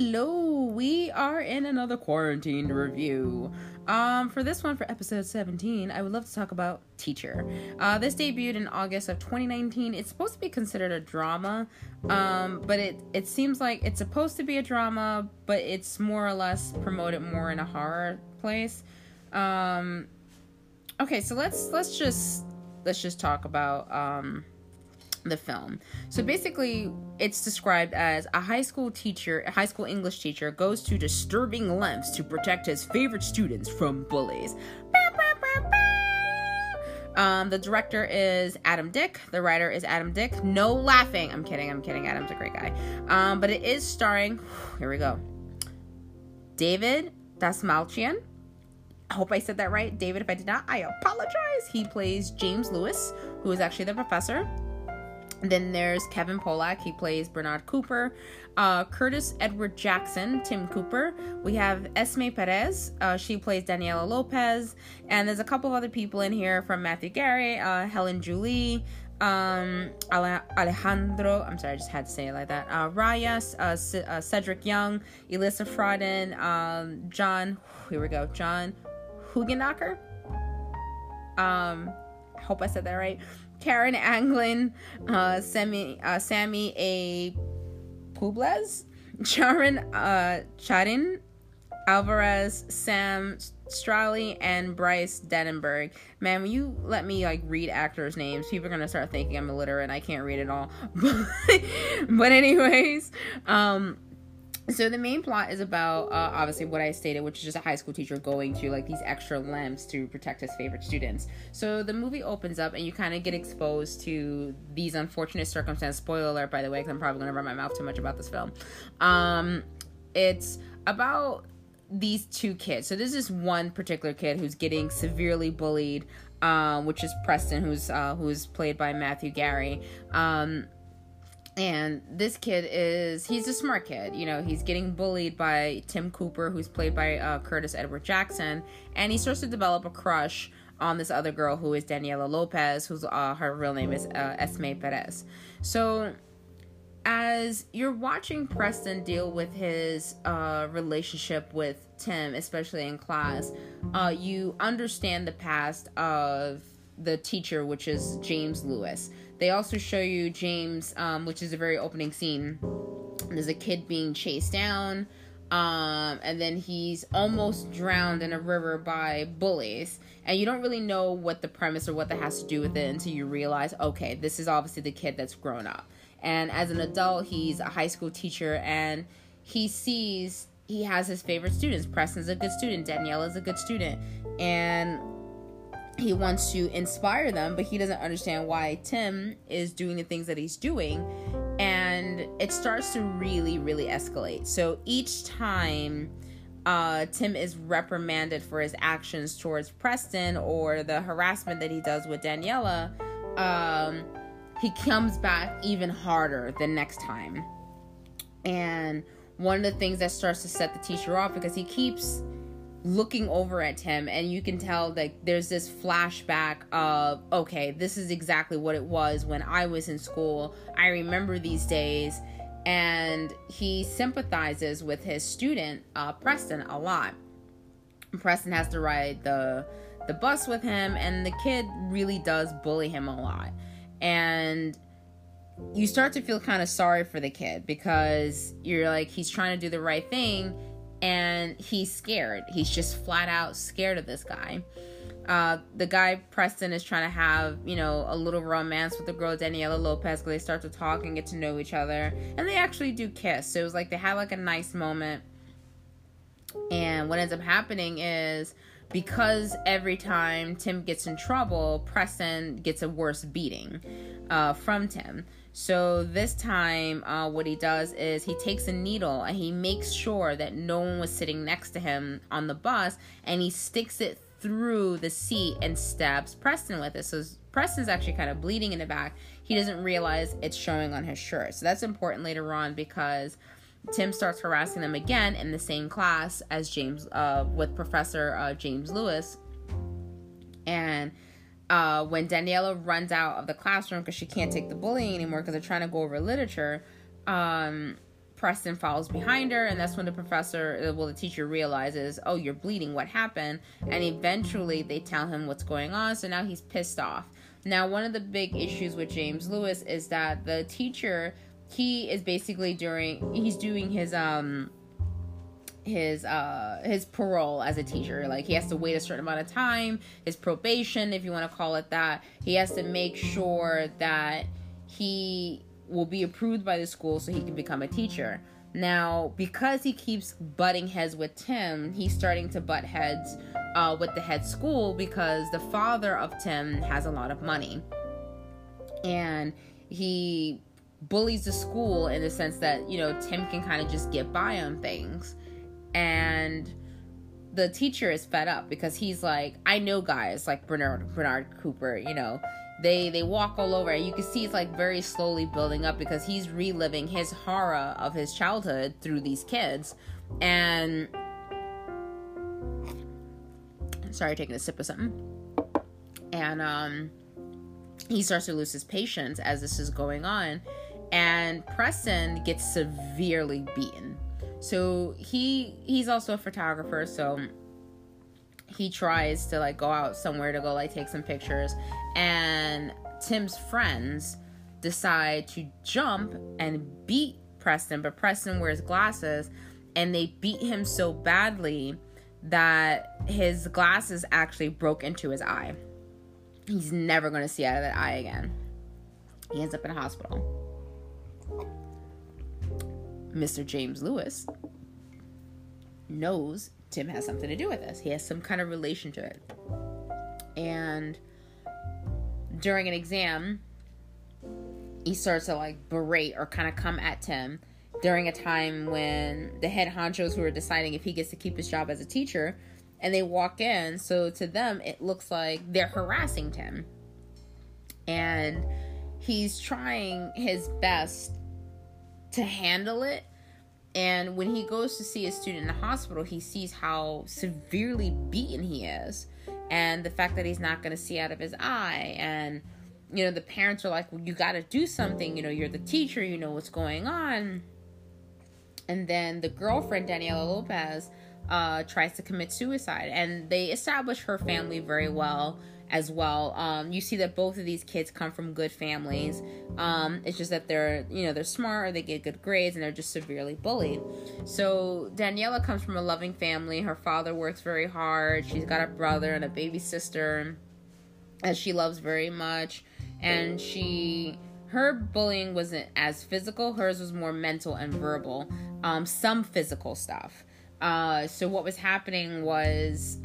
Hello, we are in another quarantine review. For this one, for episode 17, I would love to talk about Teacher. This debuted in August of 2019. It's supposed to be considered a drama, but it seems like it's supposed to be a drama, but it's more or less promoted more in a horror place. Okay, so let's just talk about the film. So basically, it's described as a high school English teacher goes to disturbing lengths to protect his favorite students from bullies. The director is Adam Dick. The writer is Adam Dick. No laughing. I'm kidding. Adam's a great guy. But it is starring, here we go, David Dastmalchian. I hope I said that right. David, if I did not, I apologize. He plays James Lewis, who is actually the professor. And then there's Kevin Polak. He plays Bernard Cooper. Curtis Edward Jackson, Tim Cooper. We have Esme Perez. She plays Daniela Lopez. And there's a couple of other people in here from Matthew Gary, Helen Julie, Alejandro. I'm sorry, I just had to say it like that. Reyes, Cedric Young, Elissa Frodin, John Hoogendacher. I hope I said that right. Karen Anglin, Sammy A. Puebla, Charin Alvarez, Sam Straley, and Bryce Denenberg. Man, when you let me read actors' names, people are gonna start thinking I'm illiterate and I can't read it all. But anyways, so the main plot is about, obviously, what I stated, which is just a high school teacher going to, these extra lengths to protect his favorite students. So the movie opens up, and you kind of get exposed to these unfortunate circumstances. Spoiler alert, by the way, because I'm probably going to run my mouth too much about this film. It's about these two kids. So there's this one particular kid who's getting severely bullied, which is Preston, who's played by Matthew Gary. And this kid he's a smart kid, he's getting bullied by Tim Cooper, who's played by Curtis Edward Jackson, and he starts to develop a crush on this other girl who is Daniela Lopez, who's her real name is Esme Perez. So as you're watching Preston deal with his relationship with Tim, especially in class, you understand the past of the teacher, which is James Lewis. They also show you James, which is a very opening scene. There's a kid being chased down, and then he's almost drowned in a river by bullies. And you don't really know what the premise or what that has to do with it until you realize, okay, this is obviously the kid that's grown up. And as an adult, he's a high school teacher, and he has his favorite students. Preston's a good student. Daniela's a good student. And he wants to inspire them, but he doesn't understand why Tim is doing the things that he's doing, and it starts to really, really escalate. So each time Tim is reprimanded for his actions towards Preston or the harassment that he does with Daniela, he comes back even harder the next time. And one of the things that starts to set the teacher off, because he keeps looking over at Tim, and you can tell that there's this flashback of, okay, this is exactly what it was when I was in school. I remember these days. And he sympathizes with his student, Preston, a lot. Preston has to ride the bus with him, and the kid really does bully him a lot. And you start to feel kind of sorry for the kid, because you're like, he's trying to do the right thing, and he's scared. He's just flat out scared of this guy. The guy, Preston, is trying to have, a little romance with the girl, Daniela Lopez, because they start to talk and get to know each other. And they actually do kiss. So it was like they had a nice moment. And what ends up happening is, because every time Tim gets in trouble, Preston gets a worse beating from Tim. So this time, what he does is he takes a needle and he makes sure that no one was sitting next to him on the bus, and he sticks it through the seat and stabs Preston with it. So Preston's actually kind of bleeding in the back. He doesn't realize it's showing on his shirt. So that's important later on, because Tim starts harassing them again in the same class as James, with Professor James Lewis. And when Daniela runs out of the classroom because she can't take the bullying anymore, because they're trying to go over literature, Preston follows behind her, and that's when the teacher realizes, oh, you're bleeding, what happened? And eventually they tell him what's going on, so now he's pissed off. Now, one of the big issues with James Lewis is that the teacher, he is basically doing his parole as a teacher. Like, he has to wait a certain amount of time, his probation, if you want to call it that. He has to make sure that he will be approved by the school so he can become a teacher. Now, because he keeps butting heads with Tim, he's starting to butt heads with the head school, because the father of Tim has a lot of money, and he bullies the school in the sense that, you know, Tim can kind of just get by on things. And the teacher is fed up, because he's like, I know guys like Bernard Cooper, you know, They walk all over, and you can see it's like very slowly building up, because he's reliving his horror of his childhood through these kids. And sorry, taking a sip of something. And he starts to lose his patience as this is going on, and Preston gets severely beaten. So he's also a photographer, so he tries to like go out somewhere to go like take some pictures, and Tim's friends decide to jump and beat Preston, but Preston wears glasses, and they beat him so badly that his glasses actually broke into his eye. He's never going to see out of that eye again. He ends up in a hospital. Mr. James Lewis knows Tim has something to do with this. He has some kind of relation to it. And during an exam, he starts to like berate or kind of come at Tim during a time when the head honchos who are deciding if he gets to keep his job as a teacher, and they walk in. So to them, it looks like they're harassing Tim. And he's trying his best to handle it. And when he goes to see a student in the hospital, he sees how severely beaten he is, and the fact that he's not going to see out of his eye. And, you know, the parents are like, well, you got to do something. You know, you're the teacher. You know what's going on. And then the girlfriend, Daniela Lopez, tries to commit suicide. And they establish her family very well as well. You see that both of these kids come from good families. It's just that they're, you know, they're smart, or they get good grades, and they're just severely bullied. So Daniela comes from a loving family. Her father works very hard. She's got a brother and a baby sister that she loves very much. And her bullying wasn't as physical. Hers was more mental and verbal. Some physical stuff. So what was happening was,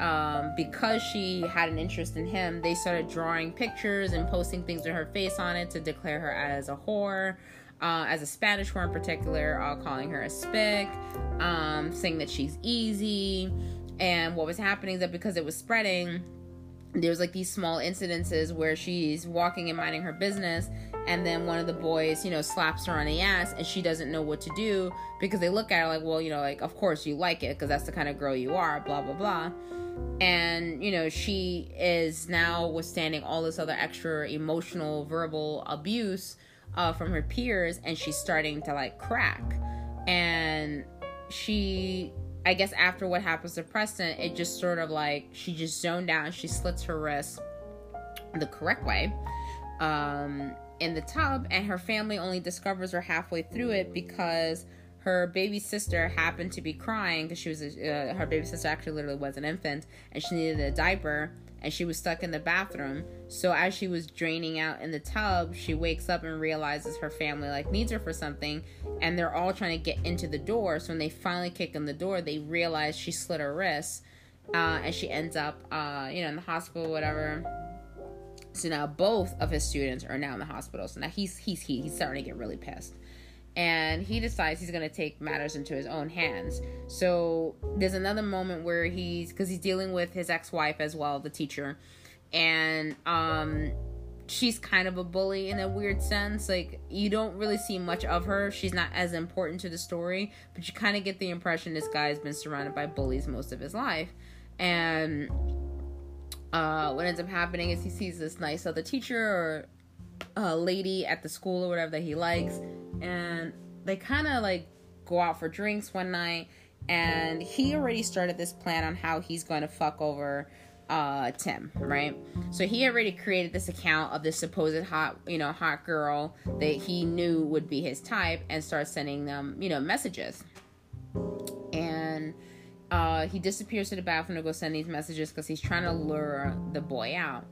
because she had an interest in him, they started drawing pictures and posting things with her face on it to declare her as a whore, as a Spanish whore in particular, calling her a spick, saying that she's easy. And what was happening is that because it was spreading, there's like these small incidences where she's walking and minding her business, and then one of the boys, you know, slaps her on the ass, and she doesn't know what to do, because they look at her like, well, you know, like, of course you like it, because that's the kind of girl you are, blah, blah, blah. And, you know, she is now withstanding all this other extra emotional, verbal abuse from her peers, and she's starting to, like, crack. And she, I guess after what happens to Preston, it just sort of, like, she just zoned out, and she slits her wrist the correct way, in the tub, and her family only discovers her halfway through it, because her baby sister happened to be crying, because she was her baby sister actually literally was an infant, and she needed a diaper, and she was stuck in the bathroom. So as she was draining out in the tub, she wakes up and realizes her family like needs her for something, and they're all trying to get into the door. So when they finally kick in the door, they realize she slit her wrist, and she ends up in the hospital, whatever. So now both of his students are now in the hospital. So now he's starting to get really pissed. And he decides he's going to take matters into his own hands. So there's another moment where because he's dealing with his ex-wife as well, the teacher. And she's kind of a bully in a weird sense. Like, you don't really see much of her. She's not as important to the story. But you kind of get the impression this guy's been surrounded by bullies most of his life. And what ends up happening is he sees this nice other teacher or lady at the school or whatever that he likes, and they kind of like go out for drinks one night, and he already started this plan on how he's going to fuck over Tim, right? So he already created this account of this supposed hot girl that he knew would be his type, and starts sending them, messages. And he disappears to the bathroom to go send these messages because he's trying to lure the boy out.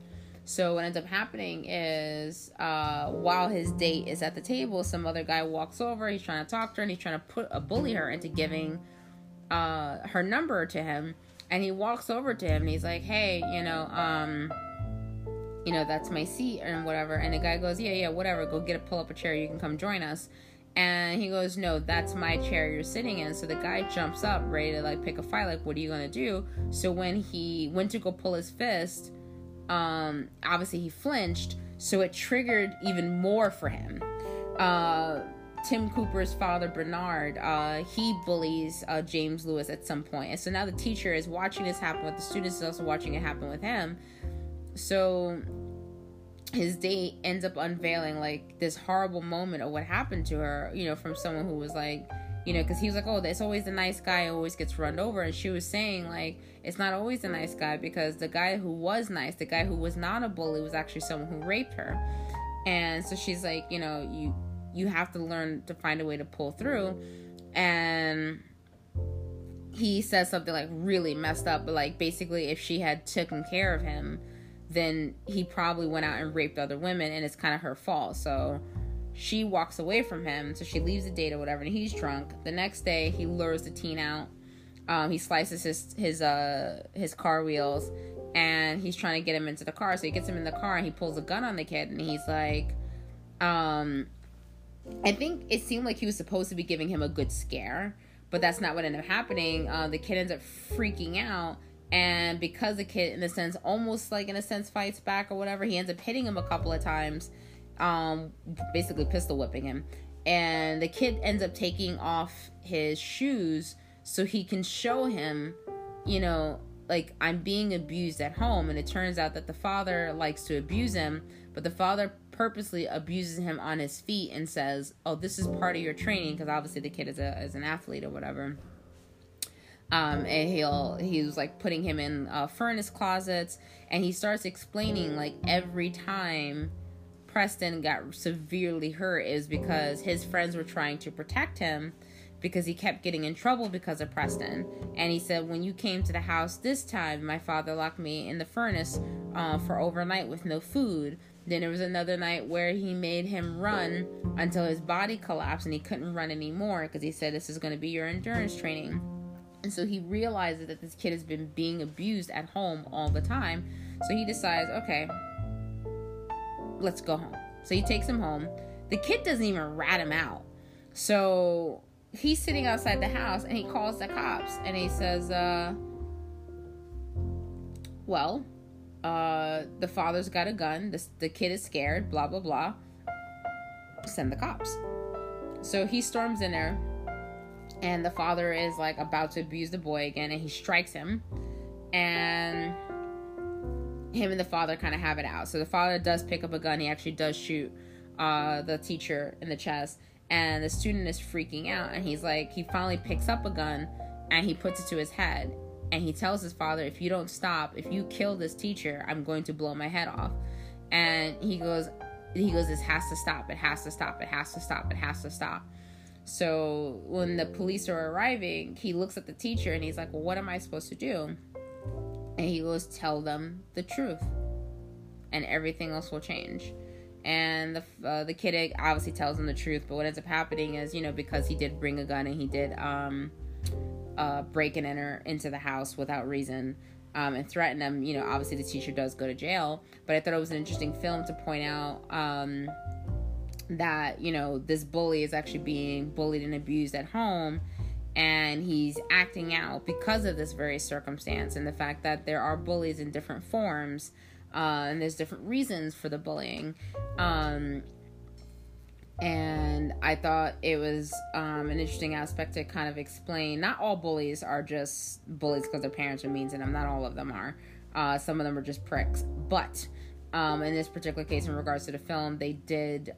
So what ends up happening is, while his date is at the table, some other guy walks over. He's trying to talk to her, and he's trying to bully her into giving her number to him. And he walks over to him, and he's like, "Hey, that's my seat," and whatever. And the guy goes, "Yeah, whatever. Go pull up a chair. You can come join us." And he goes, "No, that's my chair you're sitting in." So the guy jumps up, ready to pick a fight. What are you gonna do? So when he went to go pull his fist, obviously he flinched. So it triggered even more for him. Tim Cooper's father, Bernard, he bullies James Lewis at some point. And so now the teacher is watching this happen with the students, is also watching it happen with him. So his date ends up unveiling, this horrible moment of what happened to her, from someone who was because he was like, "Oh, it's always the nice guy who always gets run over." And she was saying, it's not always the nice guy, because the guy who was nice, the guy who was not a bully, was actually someone who raped her. And so she's like, you have to learn to find a way to pull through. And he says something really messed up, but basically if she had taken care of him, then he probably went out and raped other women, and it's kind of her fault. So she walks away from him. So she leaves the date or whatever, and he's drunk. The next day he lures the teen out. He slices his car wheels, and he's trying to get him into the car. So he gets him in the car, and he pulls a gun on the kid, and he's like, I think it seemed like he was supposed to be giving him a good scare, but that's not what ended up happening. The kid ends up freaking out, and because the kid, in a sense, fights back or whatever, he ends up hitting him a couple of times, basically pistol whipping him. And the kid ends up taking off his shoes so he can show him, I'm being abused at home. And it turns out that the father likes to abuse him, but the father purposely abuses him on his feet and says, "Oh, this is part of your training," because obviously the kid is an athlete or whatever. And he was putting him in furnace closets, and he starts explaining every time Preston got severely hurt is because his friends were trying to protect him, because he kept getting in trouble because of Preston. And he said, "When you came to the house this time, my father locked me in the furnace for overnight with no food. Then there was another night where he made him run until his body collapsed and he couldn't run anymore, because he said, this is going to be your endurance training." And so he realizes that this kid has been being abused at home all the time. So he decides, okay, let's go home. So he takes him home. The kid doesn't even rat him out. So he's sitting outside the house, and he calls the cops, and he says, the father's got a gun, the kid is scared, blah blah blah, send the cops. So he storms in there, and the father is about to abuse the boy again, and he strikes him, and him and the father kind of have it out. So the father does pick up a gun. He actually does shoot the teacher in the chest, and the student is freaking out, and he's he finally picks up a gun, and he puts it to his head. And he tells his father, "If you don't stop, if you kill this teacher, I'm going to blow my head off." And he goes, "This has to stop. It has to stop. It has to stop. It has to stop." So when the police are arriving, he looks at the teacher, and he's like, "Well, what am I supposed to do?" And he goes, "Tell them the truth, and everything else will change." And the kid obviously tells him the truth. But what ends up happening is, because he did bring a gun, and he did break and enter into the house without reason and threaten them, obviously the teacher does go to jail. But I thought it was an interesting film to point out that this bully is actually being bullied and abused at home, and he's acting out because of this very circumstance, and the fact that there are bullies in different forms and there's different reasons for the bullying. And I thought it was an interesting aspect to kind of explain. Not all bullies are just bullies because their parents are mean to them. Not all of them are. Some of them are just pricks. But in this particular case, in regards to the film, they did,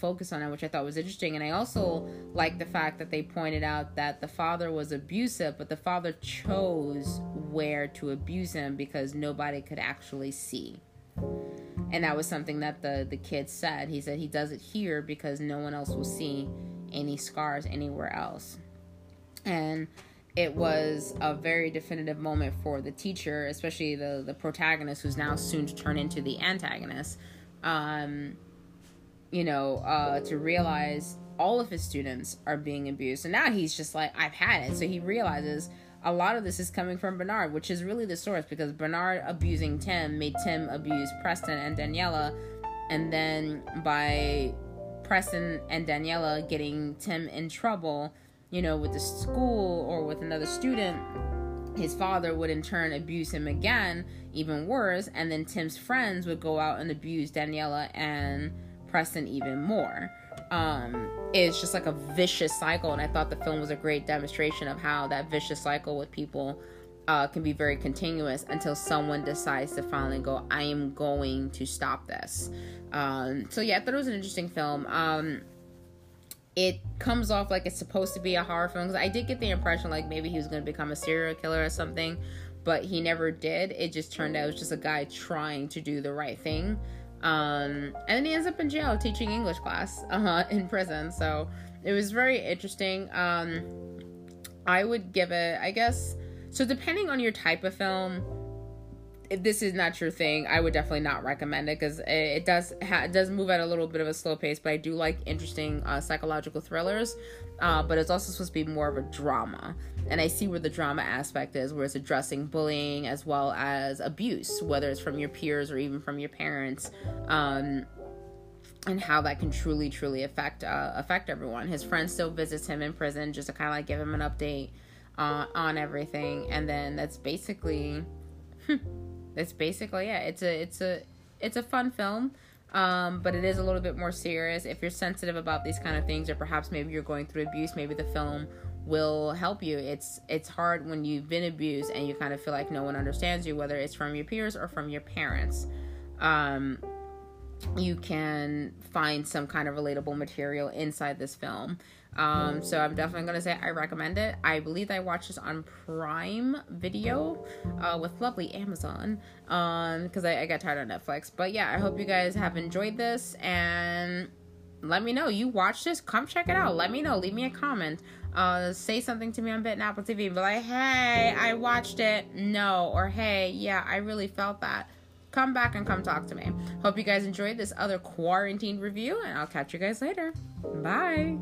focus on it, which I thought was interesting. And I also like the fact that they pointed out that the father was abusive, but the father chose where to abuse him because nobody could actually see. And that was something that the kid said. He said he does it here because no one else will see any scars anywhere else. And it was a very definitive moment for the teacher, especially the protagonist, who's now soon to turn into the antagonist, to realize all of his students are being abused. And now he's just like, I've had it. So he realizes a lot of this is coming from Bernard, which is really the source, because Bernard abusing Tim made Tim abuse Preston and Daniela, and then by Preston and Daniela getting Tim in trouble, with the school or with another student, his father would in turn abuse him again, even worse, and then Tim's friends would go out and abuse Daniela and Preston even more. It's just like a vicious cycle, and I thought the film was a great demonstration of how that vicious cycle with people can be very continuous until someone decides to finally go, I am going to stop this. I thought it was an interesting film. It comes off like it's supposed to be a horror film, because I did get the impression like maybe he was going to become a serial killer or something, but he never did. It just turned out it was just a guy trying to do the right thing. And then he ends up in jail teaching English class in prison. So it was very interesting. I would give it, I guess, so depending on your type of film, if this is not your thing, I would definitely not recommend it, because it does move at a little bit of a slow pace, but I do like interesting psychological thrillers, but it's also supposed to be more of a drama, and I see where the drama aspect is, where it's addressing bullying as well as abuse, whether it's from your peers or even from your parents, and how that can truly, truly affect everyone. His friend still visits him in prison just to kind of like give him an update on everything, and then that's basically yeah, it's a fun film, but it is a little bit more serious. If you're sensitive about these kind of things, or perhaps maybe you're going through abuse, maybe the film will help you. It's hard when you've been abused and you kind of feel like no one understands you, whether it's from your peers or from your parents. You can find some kind of relatable material inside this film. So I'm definitely going to say I recommend it. I believe I watched this on Prime Video with lovely Amazon, because I got tired on Netflix. But yeah, I hope you guys have enjoyed this, and let me know. You watch this, come check it out. Let me know. Leave me a comment. Say something to me on Bit and Apple TV. Be like, hey, I watched it. No. Or hey, yeah, I really felt that. Come back and come talk to me. Hope you guys enjoyed this other quarantine review, and I'll catch you guys later. Bye.